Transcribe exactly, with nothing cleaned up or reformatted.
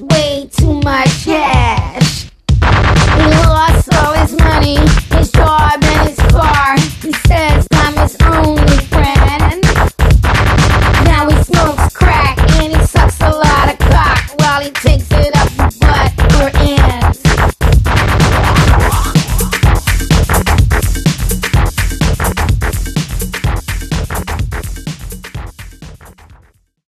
It's way